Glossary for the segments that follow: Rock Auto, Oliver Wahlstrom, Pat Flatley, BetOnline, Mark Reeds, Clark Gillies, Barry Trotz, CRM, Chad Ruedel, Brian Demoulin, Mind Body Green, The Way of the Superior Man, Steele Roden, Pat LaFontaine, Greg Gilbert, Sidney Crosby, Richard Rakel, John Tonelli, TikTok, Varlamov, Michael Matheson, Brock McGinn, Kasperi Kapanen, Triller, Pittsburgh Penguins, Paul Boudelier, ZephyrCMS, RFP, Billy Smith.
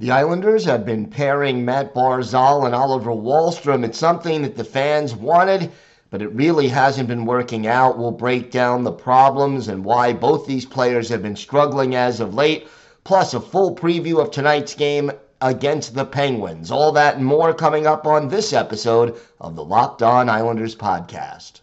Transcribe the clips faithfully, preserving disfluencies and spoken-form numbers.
The Islanders have been pairing Matt Barzal and Oliver Wahlstrom. It's something that the fans wanted, but it really hasn't been working out. We'll break down the problems and why both these players have been struggling as of late, plus a full preview of tonight's game against the Penguins. All that and more coming up on this episode of the Locked On Islanders podcast.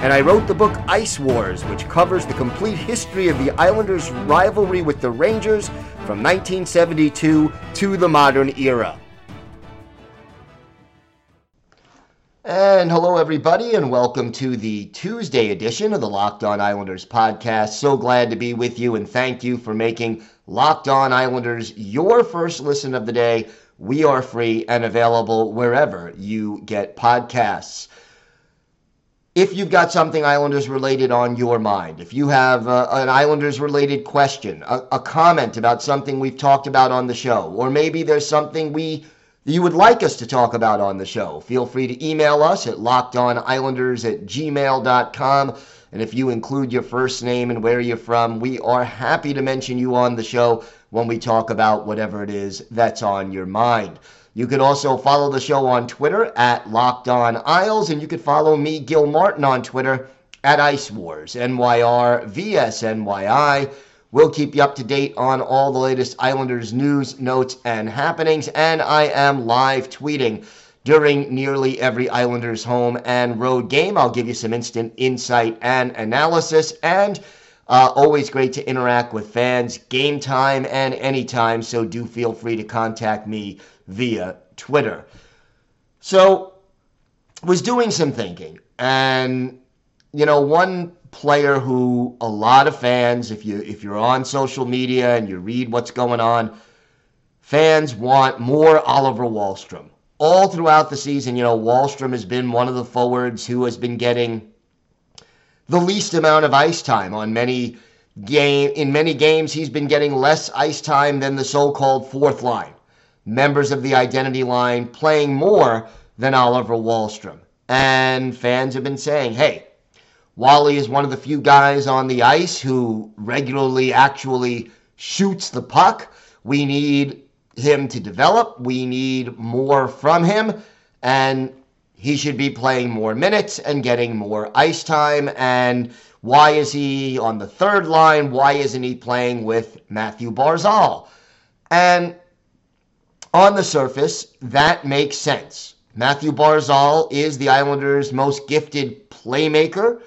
and I wrote the book Ice Wars, which covers the complete history of the Islanders' rivalry with the Rangers from nineteen seventy-two to the modern era. And hello, everybody, and welcome to the Tuesday edition of the Locked On Islanders podcast. So glad to be with you, and thank you for making Locked On Islanders your first listen of the day. We are free and available wherever you get podcasts. If you've got something Islanders related on your mind, if you have uh, an Islanders related question, a, a comment about something we've talked about on the show, or maybe there's something we you would like us to talk about on the show, feel free to email us at locked on islanders at gmail dot com. And if you include your first name and where you're from, we are happy to mention you on the show when we talk about whatever it is that's on your mind. You can also follow the show on Twitter at Locked On Isles, and you can follow me, Gil Martin, on Twitter at Ice Wars, N Y R V S N Y I. We'll keep you up to date on all the latest Islanders news, notes, and happenings, and I am live tweeting during nearly every Islanders home and road game. I'll give you some instant insight and analysis, and Uh, always great to interact with fans game time and anytime, so do feel free to contact me via Twitter. So, was doing some thinking, and, you know, one player who a lot of fans, if you, if you're on social media and you read what's going on, fans want more Oliver Wahlstrom. All throughout the season, you know, Wahlstrom has been one of the forwards who has been getting the least amount of ice time on many game in many games. He's been getting less ice time than the so-called fourth line, members of the identity line, playing more than Oliver Wahlstrom. And fans have been saying, hey, Wally is one of the few guys on the ice who regularly actually shoots the puck. We need him to develop. We need more from him. And he should be playing more minutes and getting more ice time. And why is he on the third line? Why isn't he playing with Matthew Barzal? And on the surface, that makes sense. Matthew Barzal is the Islanders' most gifted playmaker.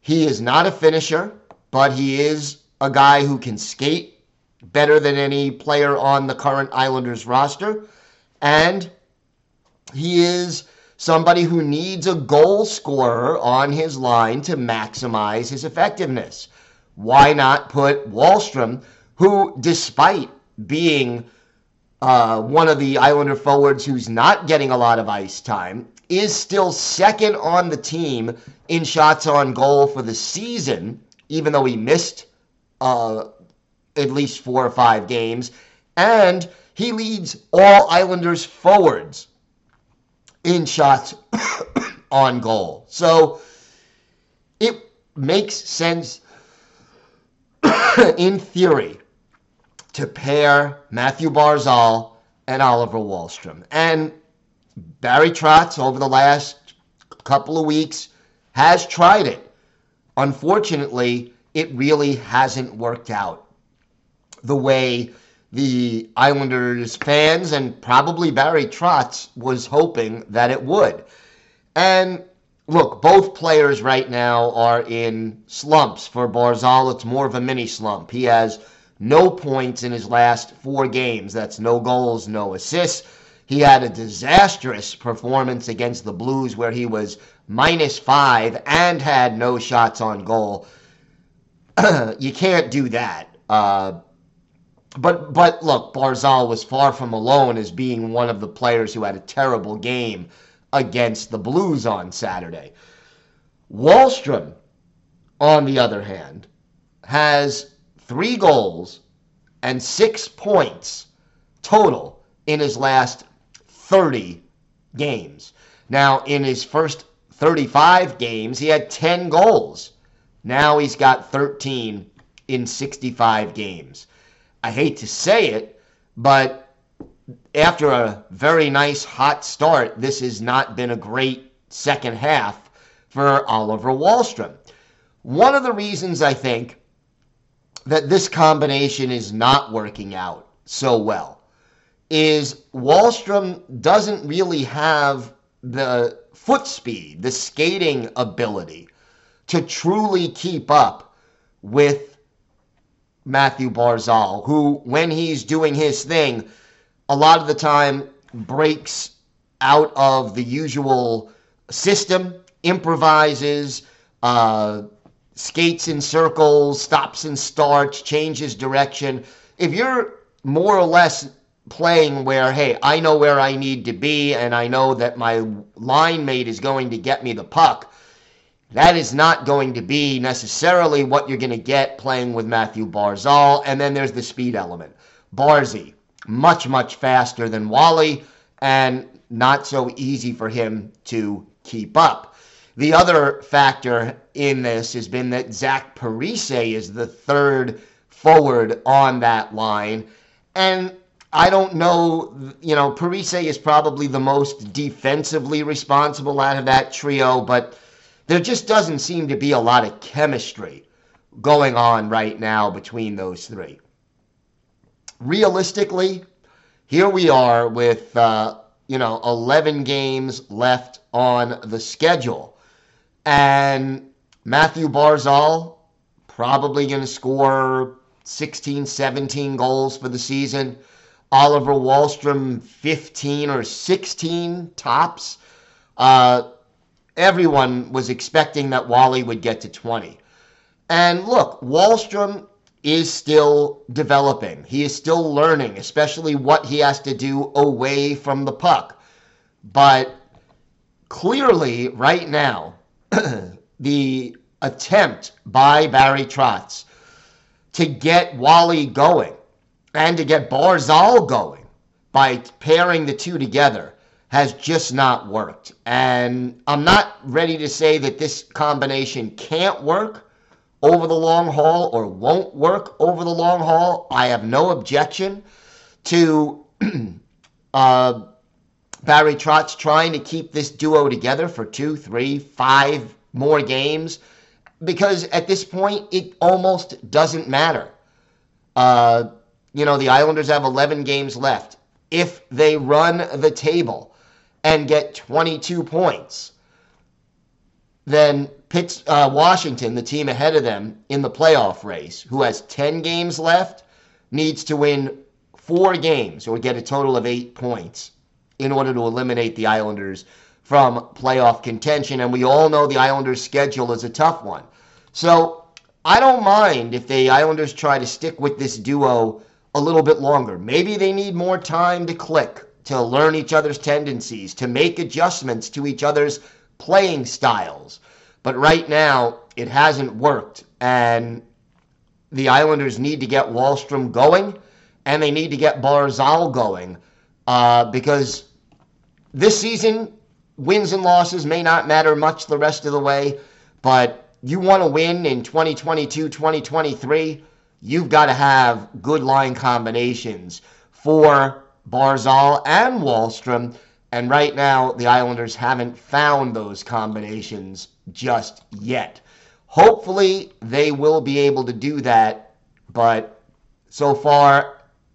He is not a finisher, but he is a guy who can skate better than any player on the current Islanders roster. And he is somebody who needs a goal scorer on his line to maximize his effectiveness. Why not put Wahlstrom, who, despite being uh, one of the Islander forwards who's not getting a lot of ice time, is still second on the team in shots on goal for the season, even though he missed uh, at least four or five games, and he leads all Islanders forwards in shots on goal. So it makes sense in theory to pair Matthew Barzal and Oliver Wahlstrom. And Barry Trotz, over the last couple of weeks, has tried it. Unfortunately, it really hasn't worked out the way the Islanders fans and probably Barry Trotz was hoping that it would. And look, both players right now are in slumps. For Barzal, it's more of a mini slump. He has no points in his last four games. That's no goals, no assists. He had a disastrous performance against the Blues where he was minus five and had no shots on goal. You can't do that. Uh, but but look, Barzal was far from alone as being one of the players who had a terrible game against the Blues on Saturday. Wahlstrom, on the other hand, has three goals and six points total in his last thirty games. Now, in his first thirty-five games, he had ten goals. Now he's got thirteen in sixty-five games. I hate to say it, but after a very nice hot start, this has not been a great second half for Oliver Wahlstrom. One of the reasons I think that this combination is not working out so well is Wahlstrom doesn't really have the foot speed, the skating ability to truly keep up with Matthew Barzal, who, when he's doing his thing, a lot of the time breaks out of the usual system, improvises, uh, skates in circles, stops and starts, changes direction. If you're more or less playing where, hey, I know where I need to be and I know that my line mate is going to get me the puck, that is not going to be necessarily what you're going to get playing with Matthew Barzal. And then there's the speed element. Barzy, much, much faster than Wally, and not so easy for him to keep up. The other factor in this has been that Zach Parise is the third forward on that line. And I don't know, you know, Parise is probably the most defensively responsible out of that trio, but there just doesn't seem to be a lot of chemistry going on right now between those three. Realistically, here we are with, uh, you know, eleven games left on the schedule. And Matthew Barzal probably going to score sixteen, seventeen goals for the season. Oliver Wahlstrom, fifteen or sixteen tops. Uh, everyone was expecting that Wally would get to twenty. And look, Wahlstrom is still developing. He is still learning, especially what he has to do away from the puck. But clearly, right now, the attempt by Barry Trotz to get Wally going and to get Barzal going by pairing the two together has just not worked. And I'm not ready to say that this combination can't work over the long haul or won't work over the long haul. I have no objection to uh, Barry Trotz trying to keep this duo together for two, three, five more games, because at this point, it almost doesn't matter. Uh, you know, the Islanders have eleven games left. If they run the table and get twenty-two points, then Pitts, uh, Washington, the team ahead of them in the playoff race, who has ten games left, needs to win four games or get a total of eight points in order to eliminate the Islanders from playoff contention. And we all know the Islanders' schedule is a tough one. So I don't mind if the Islanders try to stick with this duo a little bit longer. Maybe they need more time to click, to learn each other's tendencies, to make adjustments to each other's playing styles. But right now, it hasn't worked. And the Islanders need to get Wahlstrom going, and they need to get Barzal going. Uh, because this season, wins and losses may not matter much the rest of the way, but you want to win in twenty twenty-two, twenty twenty-three, you've got to have good line combinations for Barzal and Wahlstrom, and right now the Islanders haven't found those combinations just yet. Hopefully they will be able to do that, but so far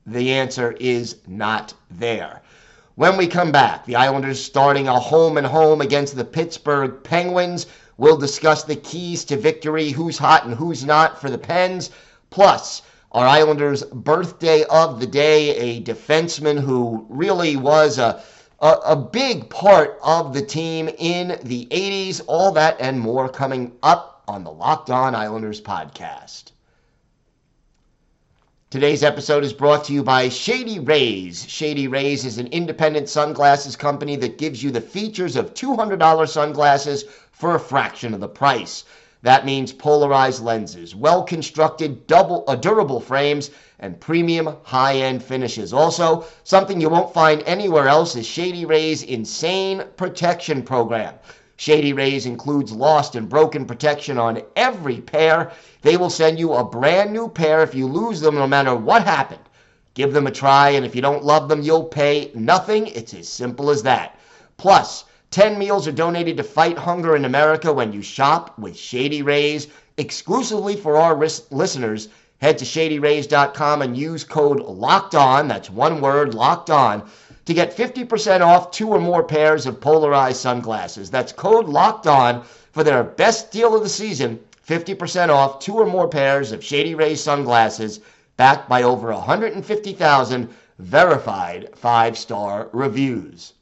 the answer is not there. When we come back, the Islanders starting a home and home against the Pittsburgh Penguins. We'll discuss the keys to victory, who's hot and who's not for the Pens. Plus, our Islanders' birthday of the day, a defenseman who really was a, a, a big part of the team in the eighties. All that and more coming up on the Locked On Islanders podcast. Today's episode is brought to you by Shady Rays. Shady Rays is an independent sunglasses company that gives you the features of two hundred dollars sunglasses for a fraction of the price. That means polarized lenses, well-constructed, double, uh, durable frames, and premium high-end finishes. Also, something you won't find anywhere else is Shady Rays' Insane Protection Program. Shady Rays includes lost and broken protection on every pair. They will send you a brand new pair if you lose them, no matter what happened. Give them a try, and if you don't love them, you'll pay nothing. It's as simple as that. Plus, ten meals are donated to fight hunger in America when you shop with Shady Rays. Exclusively for our ris- listeners, head to shady rays dot com and use code LOCKEDON, that's one word, LOCKEDON, to get fifty percent off two or more pairs of polarized sunglasses. That's code Locked On for their best deal of the season, fifty percent off two or more pairs of Shady Rays sunglasses, backed by over one hundred fifty thousand verified five-star reviews.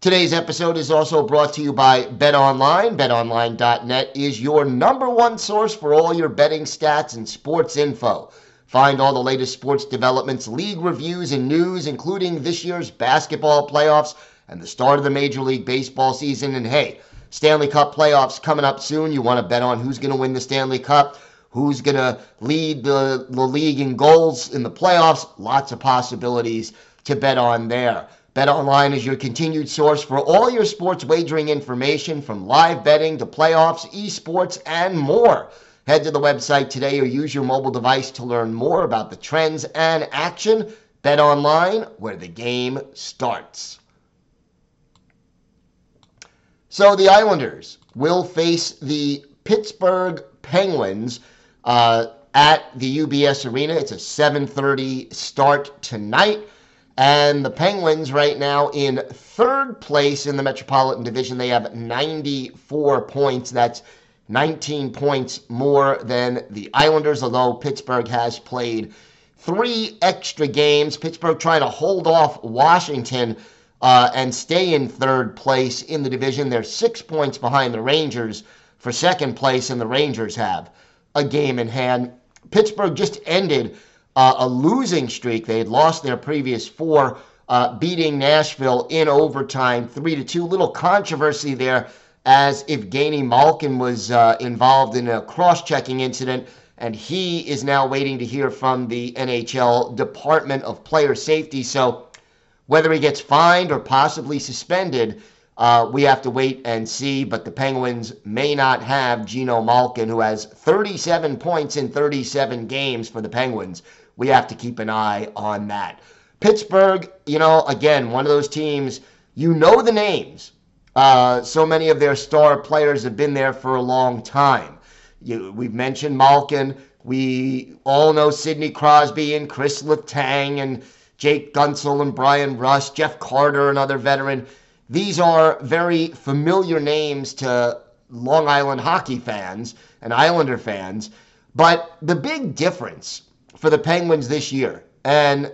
Today's episode is also brought to you by BetOnline. bet online dot net is your number one source for all your betting stats and sports info. Find all the latest sports developments, league reviews, and news, including this year's basketball playoffs and the start of the Major League Baseball season. And hey, Stanley Cup playoffs coming up soon. You want to bet on who's going to win the Stanley Cup, who's going to lead the, the league in goals in the playoffs. Lots of possibilities to bet on there. BetOnline is your continued source for all your sports wagering information, from live betting to playoffs, esports, and more. Head to the website today or use your mobile device to learn more about the trends and action. Bet Online, where the game starts. So the Islanders will face the Pittsburgh Penguins uh, at the U B S Arena. It's a seven thirty start tonight. And the Penguins right now in third place in the Metropolitan Division. They have ninety-four points. That's nineteen points more than the Islanders, although Pittsburgh has played three extra games. Pittsburgh trying to hold off Washington uh, and stay in third place in the division. They're six points behind the Rangers for second place, and the Rangers have a game in hand. Pittsburgh just ended uh, a losing streak. They had lost their previous four, uh, beating Nashville in overtime three to two. Little controversy there, as Evgeny Malkin was uh, involved in a cross-checking incident, and he is now waiting to hear from the N H L Department of Player Safety. So whether he gets fined or possibly suspended, uh, we have to wait and see. But the Penguins may not have Geno Malkin, who has thirty-seven points in thirty-seven games for the Penguins. We have to keep an eye on that. Pittsburgh, you know, again, one of those teams, you know the names. Uh, so many of their star players have been there for a long time. You, we've mentioned Malkin. We all know Sidney Crosby and Chris Letang and Jake Gunsel and Brian Rust, Jeff Carter, another veteran. These are very familiar names to Long Island hockey fans and Islander fans. But the big difference for the Penguins this year, and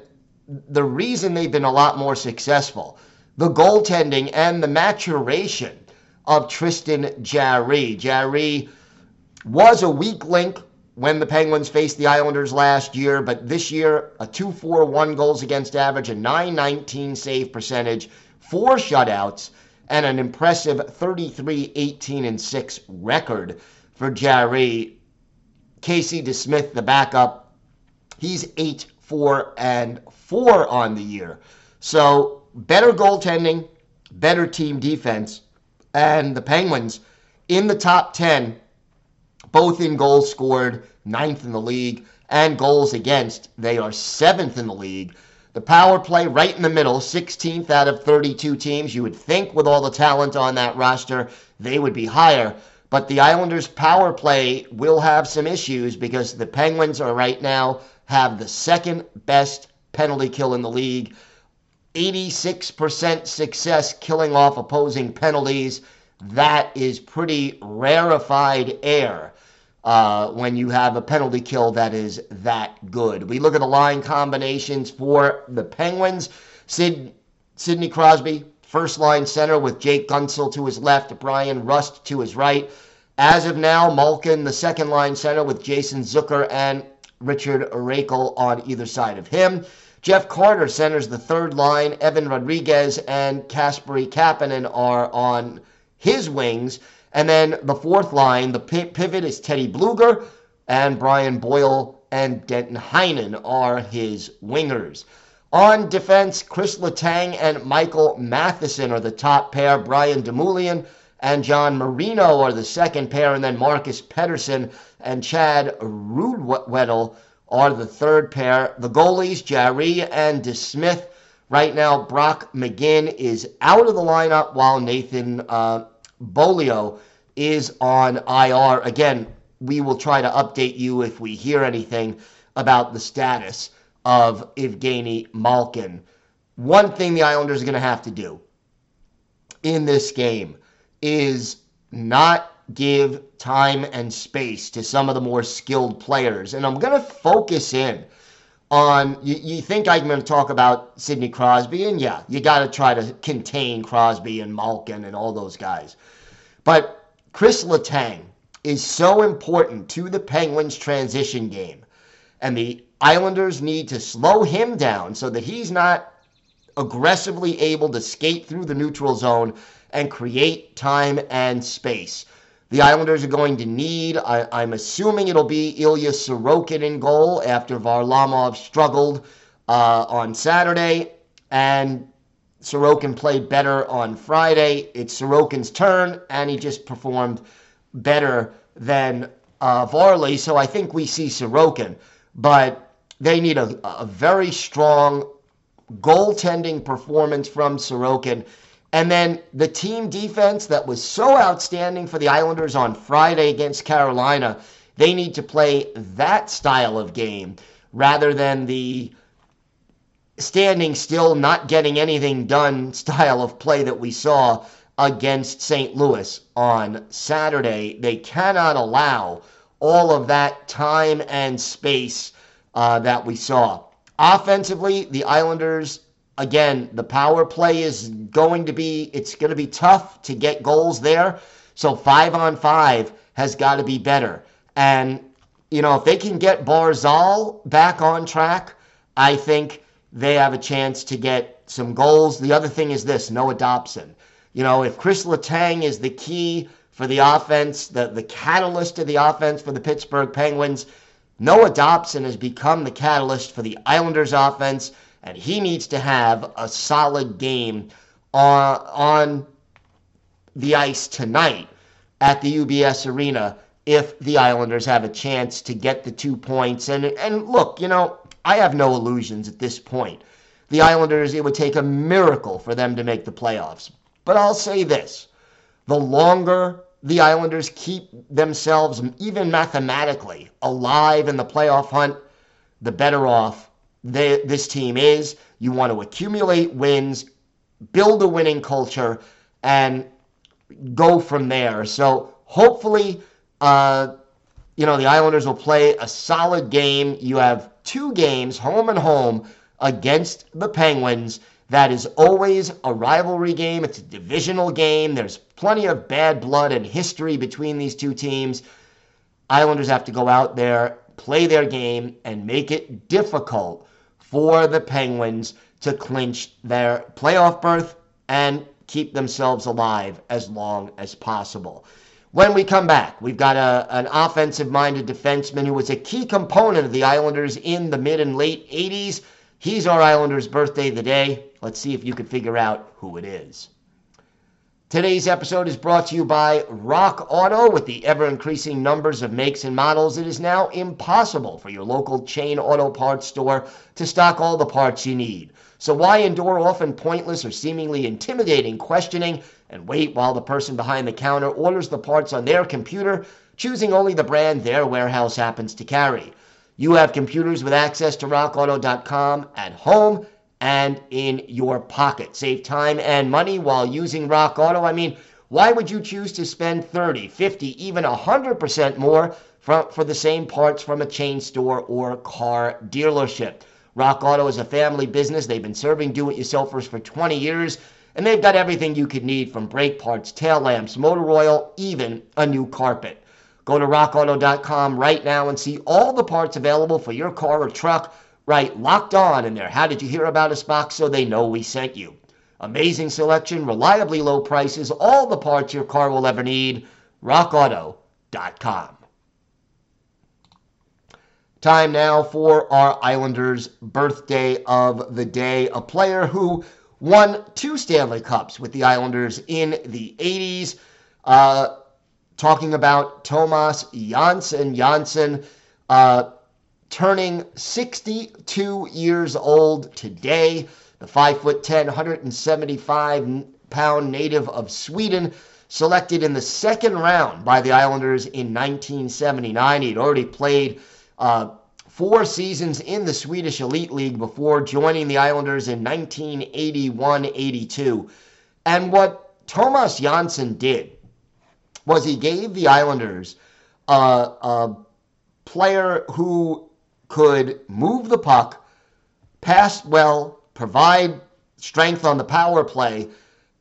the reason they've been a lot more successful, the goaltending and the maturation of Tristan Jarry. Jarry was a weak link when the Penguins faced the Islanders last year, but this year, a two forty-one goals against average, a nine nineteen save percentage, four shutouts, and an impressive thirty-three eighteen six record for Jarry. Casey DeSmith, the backup, he's eight four and four on the year. So better goaltending, better team defense, and the Penguins in the top ten, both in goals scored, ninth in the league, and goals against, they are seventh in the league. The power play right in the middle, sixteenth out of thirty-two teams. You would think with all the talent on that roster, they would be higher. But the Islanders' power play will have some issues because the Penguins are right now have the second best penalty kill in the league. eighty-six percent success killing off opposing penalties. That is pretty rarefied air uh, when you have a penalty kill that is that good. We look at the line combinations for the Penguins. Sid, Sidney Crosby, first line center with Jake Gunsel to his left, Brian Rust to his right. As of now, Malkin, the second line center with Jason Zucker and Richard Rakel on either side of him. Jeff Carter centers the third line. Evan Rodriguez and Kasperi Kapanen are on his wings. And then the fourth line, the pivot is Teddy Bluger, and Brian Boyle and Denton Heinen are his wingers. On defense, Chris Letang and Michael Matheson are the top pair. Brian Demoulin and John Marino are the second pair, and then Marcus Pettersson and Chad Ruedel are the third pair. The goalies, Jarry and DeSmith. Right now, Brock McGinn is out of the lineup while Nathan uh, Bolio is on I R. Again, we will try to update you if we hear anything about the status of Evgeny Malkin. One thing the Islanders are going to have to do in this game is not give time and space to some of the more skilled players. And I'm going to focus in on, you, you think I'm going to talk about Sidney Crosby, and yeah, you got to try to contain Crosby and Malkin and all those guys. But Chris Letang is so important to the Penguins' transition game, and the Islanders need to slow him down so that he's not aggressively able to skate through the neutral zone and create time and space. The Islanders are going to need, I, I'm assuming it'll be Ilya Sorokin in goal after Varlamov struggled uh, on Saturday, and Sorokin played better on Friday. It's Sorokin's turn, and he just performed better than uh, Varley, so I think we see Sorokin. But they need a, a very strong goaltending performance from Sorokin. And then the team defense that was so outstanding for the Islanders on Friday against Carolina, they need to play that style of game rather than the standing still, not getting anything done style of play that we saw against Saint Louis on Saturday. They cannot allow all of that time and space uh, that we saw. Offensively, the Islanders, again, the power play is going to be, it's going to be tough to get goals there. So five on five has got to be better. And, you know, if they can get Barzal back on track, I think they have a chance to get some goals. The other thing is this, Noah Dobson. You know, if Chris Letang is the key for the offense, the, the catalyst of the offense for the Pittsburgh Penguins, Noah Dobson has become the catalyst for the Islanders' offense. And he needs to have a solid game on, on the ice tonight at the U B S Arena if the Islanders have a chance to get the two points. And, and look, you know, I have no illusions at this point. The Islanders, it would take a miracle for them to make the playoffs. But I'll say this. The longer the Islanders keep themselves, even mathematically, alive in the playoff hunt, the better off The, this team is. You want to accumulate wins, build a winning culture, and go from there. So hopefully, uh, you know, the Islanders will play a solid game. You have two games, home and home, against the Penguins. That is always a rivalry game. It's a divisional game. There's plenty of bad blood and history between these two teams. Islanders have to go out there, play their game, and make it difficult for the Penguins to clinch their playoff berth and keep themselves alive as long as possible. When we come back, we've got a, an offensive-minded defenseman who was a key component of the Islanders in the mid and late eighties. He's our Islanders' birthday of the day. Let's see if you can figure out who it is. Today's episode is brought to you by Rock Auto. With the ever-increasing numbers of makes and models, it is now impossible for your local chain auto parts store to stock all the parts you need. So why endure often pointless or seemingly intimidating questioning and wait while the person behind the counter orders the parts on their computer, choosing only the brand their warehouse happens to carry? You have computers with access to rock auto dot com at home and in your pocket. Save time and money while using Rock Auto. I mean, why would you choose to spend thirty, fifty, even one hundred percent more for, for the same parts from a chain store or car dealership? Rock Auto is a family business. They've been serving do-it-yourselfers for twenty years, and they've got everything you could need from brake parts, tail lamps, motor oil, even a new carpet. Go to rock auto dot com right now and see all the parts available for your car or truck. Right, Locked On in there. How did you hear about us box? So they know we sent you. Amazing selection, reliably low prices, all the parts your car will ever need. rock auto dot com. Time now for our Islanders' birthday of the day. A player who won two Stanley Cups with the Islanders in the eighties. Uh, talking about Tomas Jonsson. Jonsson, uh, turning sixty-two years old today. The five foot ten, one seventy-five pound native of Sweden, selected in the second round by the Islanders in nineteen seventy-nine. He'd already played uh, four seasons in the Swedish Elite League before joining the Islanders in nineteen eighty-one eighty-two. And what Tomas Jonsson did was he gave the Islanders uh, a player who could move the puck, pass well, provide strength on the power play,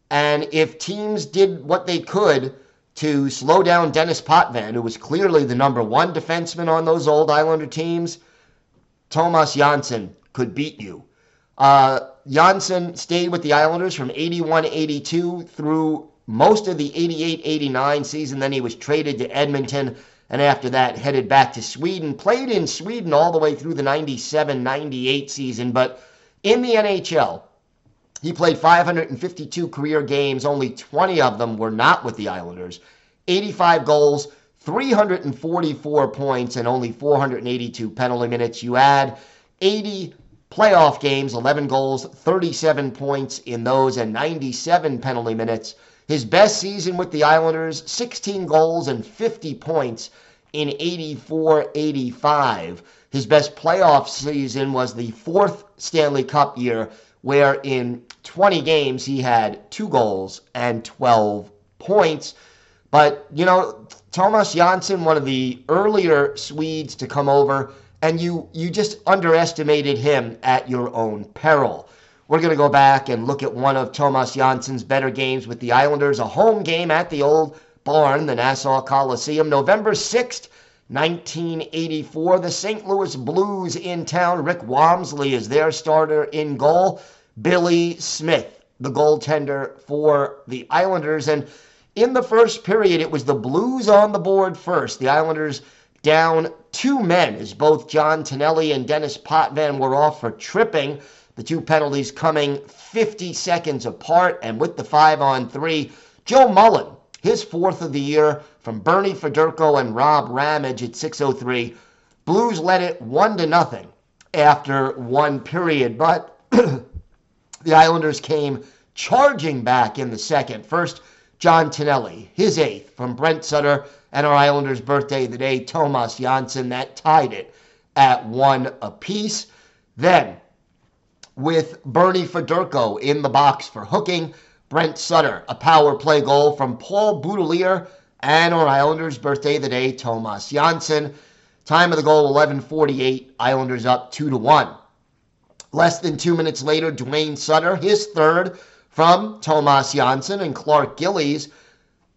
and if teams did what they could to slow down Dennis Potvin, who was clearly the number one defenseman on those old Islander teams, Tomas Jonsson could beat you. Uh, Jonsson stayed with the Islanders from eighty-one eighty-two through most of the eighty-eight eighty-nine season. Then he was traded to Edmonton, and after that headed back to Sweden. Played in Sweden all the way through the ninety-seven ninety-eight season, but in the N H L, he played five hundred fifty-two career games. Only twenty of them were not with the Islanders. eighty-five goals, three hundred forty-four points, and only four hundred eighty-two penalty minutes. You add eighty playoff games, eleven goals, thirty-seven points in those, and ninety-seven penalty minutes. His best season with the Islanders, sixteen goals and fifty points in eighty-four eighty-five. His best playoff season was the fourth Stanley Cup year, where in twenty games he had two goals and twelve points. But, you know, Tomas Jonsson, one of the earlier Swedes to come over, and you, you just underestimated him at your own peril. We're going to go back and look at one of Tomas Jonsson's better games with the Islanders, a home game at the old barn, the Nassau Coliseum, November sixth, nineteen eighty-four. The Saint Louis Blues in town. Rick Wamsley is their starter in goal. Billy Smith, the goaltender for the Islanders. And in the first period, it was the Blues on the board first. The Islanders down two men as both John Tonelli and Dennis Potvin were off for tripping. The two penalties coming fifty seconds apart, and with the five on three, Joe Mullen, his fourth of the year, from Bernie Federko and Rob Ramage at six oh three. Blues led it one to nothing after one period, but the Islanders came charging back in the second. First, John Tonelli, his eighth, from Brent Sutter, and our Islanders' birthday today, Tomas Jonsson, that tied it at one apiece. Then, with Bernie Federko in the box for hooking, Brent Sutter, a power play goal from Paul Boudelier, and our Islanders' birthday of the day, Tomas Jonsson. Time of the goal, eleven forty-eight, Islanders up two to one. Less than two minutes later, Dwayne Sutter, his third from Tomas Jonsson and Clark Gillies.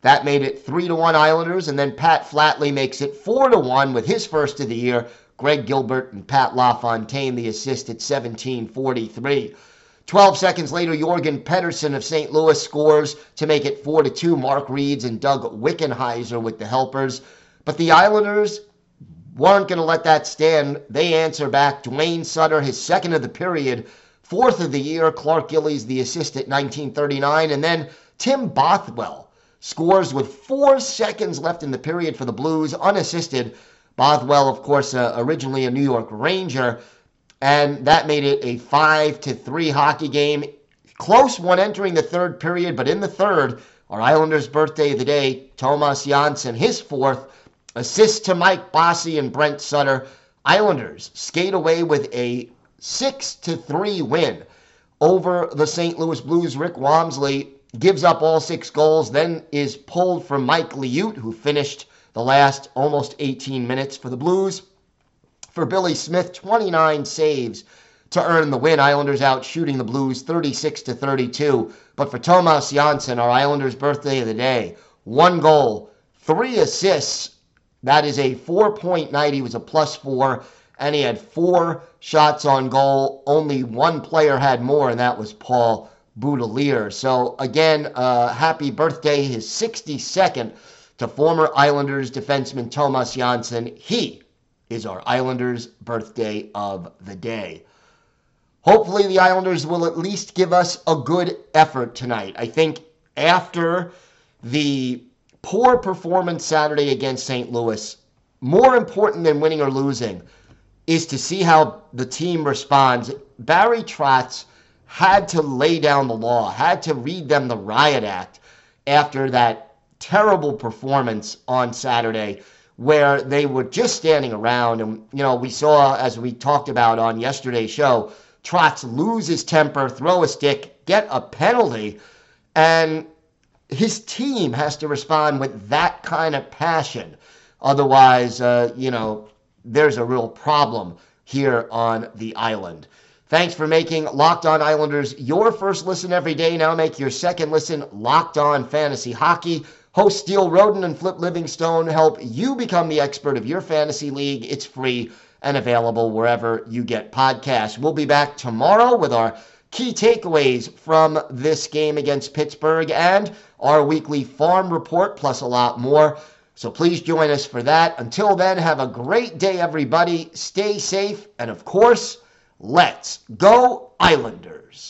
That made it three to one Islanders, and then Pat Flatley makes it four to one with his first of the year. Greg Gilbert and Pat LaFontaine, the assist at seventeen forty-three. twelve seconds later, Jorgen Pettersson of Saint Louis scores to make it four to two. Mark Reeds and Doug Wickenheiser with the helpers. But the Islanders weren't going to let that stand. They answer back. Dwayne Sutter, his second of the period, fourth of the year. Clark Gillies, the assist at nineteen thirty-nine. And then Tim Bothwell scores with four seconds left in the period for the Blues, unassisted. Bothwell, of course, uh, originally a New York Ranger, and that made it a five to three hockey game. Close one entering the third period, but in the third, our Islanders' birthday of the day, Tomas Jonsson, his fourth, assist to Mike Bossy and Brent Sutter. Islanders skate away with a six to three win over the Saint Louis Blues. Rick Wamsley gives up all six goals, then is pulled for Mike Liute, who finished the last almost eighteen minutes for the Blues. For Billy Smith, twenty-nine saves to earn the win. Islanders out shooting the Blues thirty-six to thirty-two. But for Tomas Jonsson, our Islanders' birthday of the day, one goal, three assists. That is a four-point night. He was a plus four, and he had four shots on goal. Only one player had more, and that was Paul Boudelier. So, again, uh, happy birthday, his sixty-second, to former Islanders defenseman Tomas Jonsson. He is our Islanders' birthday of the day. Hopefully the Islanders will at least give us a good effort tonight. I think after the poor performance Saturday against Saint Louis, more important than winning or losing is to see how the team responds. Barry Trotz had to lay down the law, had to read them the riot act after that terrible performance on Saturday, where they were just standing around. And, you know, we saw, as we talked about on yesterday's show, Trotz lose his temper, throw a stick, get a penalty, and his team has to respond with that kind of passion. Otherwise, uh, you know, there's a real problem here on the island. Thanks for making Locked On Islanders your first listen every day. Now make your second listen Locked On Fantasy Hockey. Hosts Steele Roden and Flip Livingstone help you become the expert of your fantasy league. It's free and available wherever you get podcasts. We'll be back tomorrow with our key takeaways from this game against Pittsburgh and our weekly farm report, plus a lot more. So please join us for that. Until then, have a great day, everybody. Stay safe, and of course, let's go Islanders.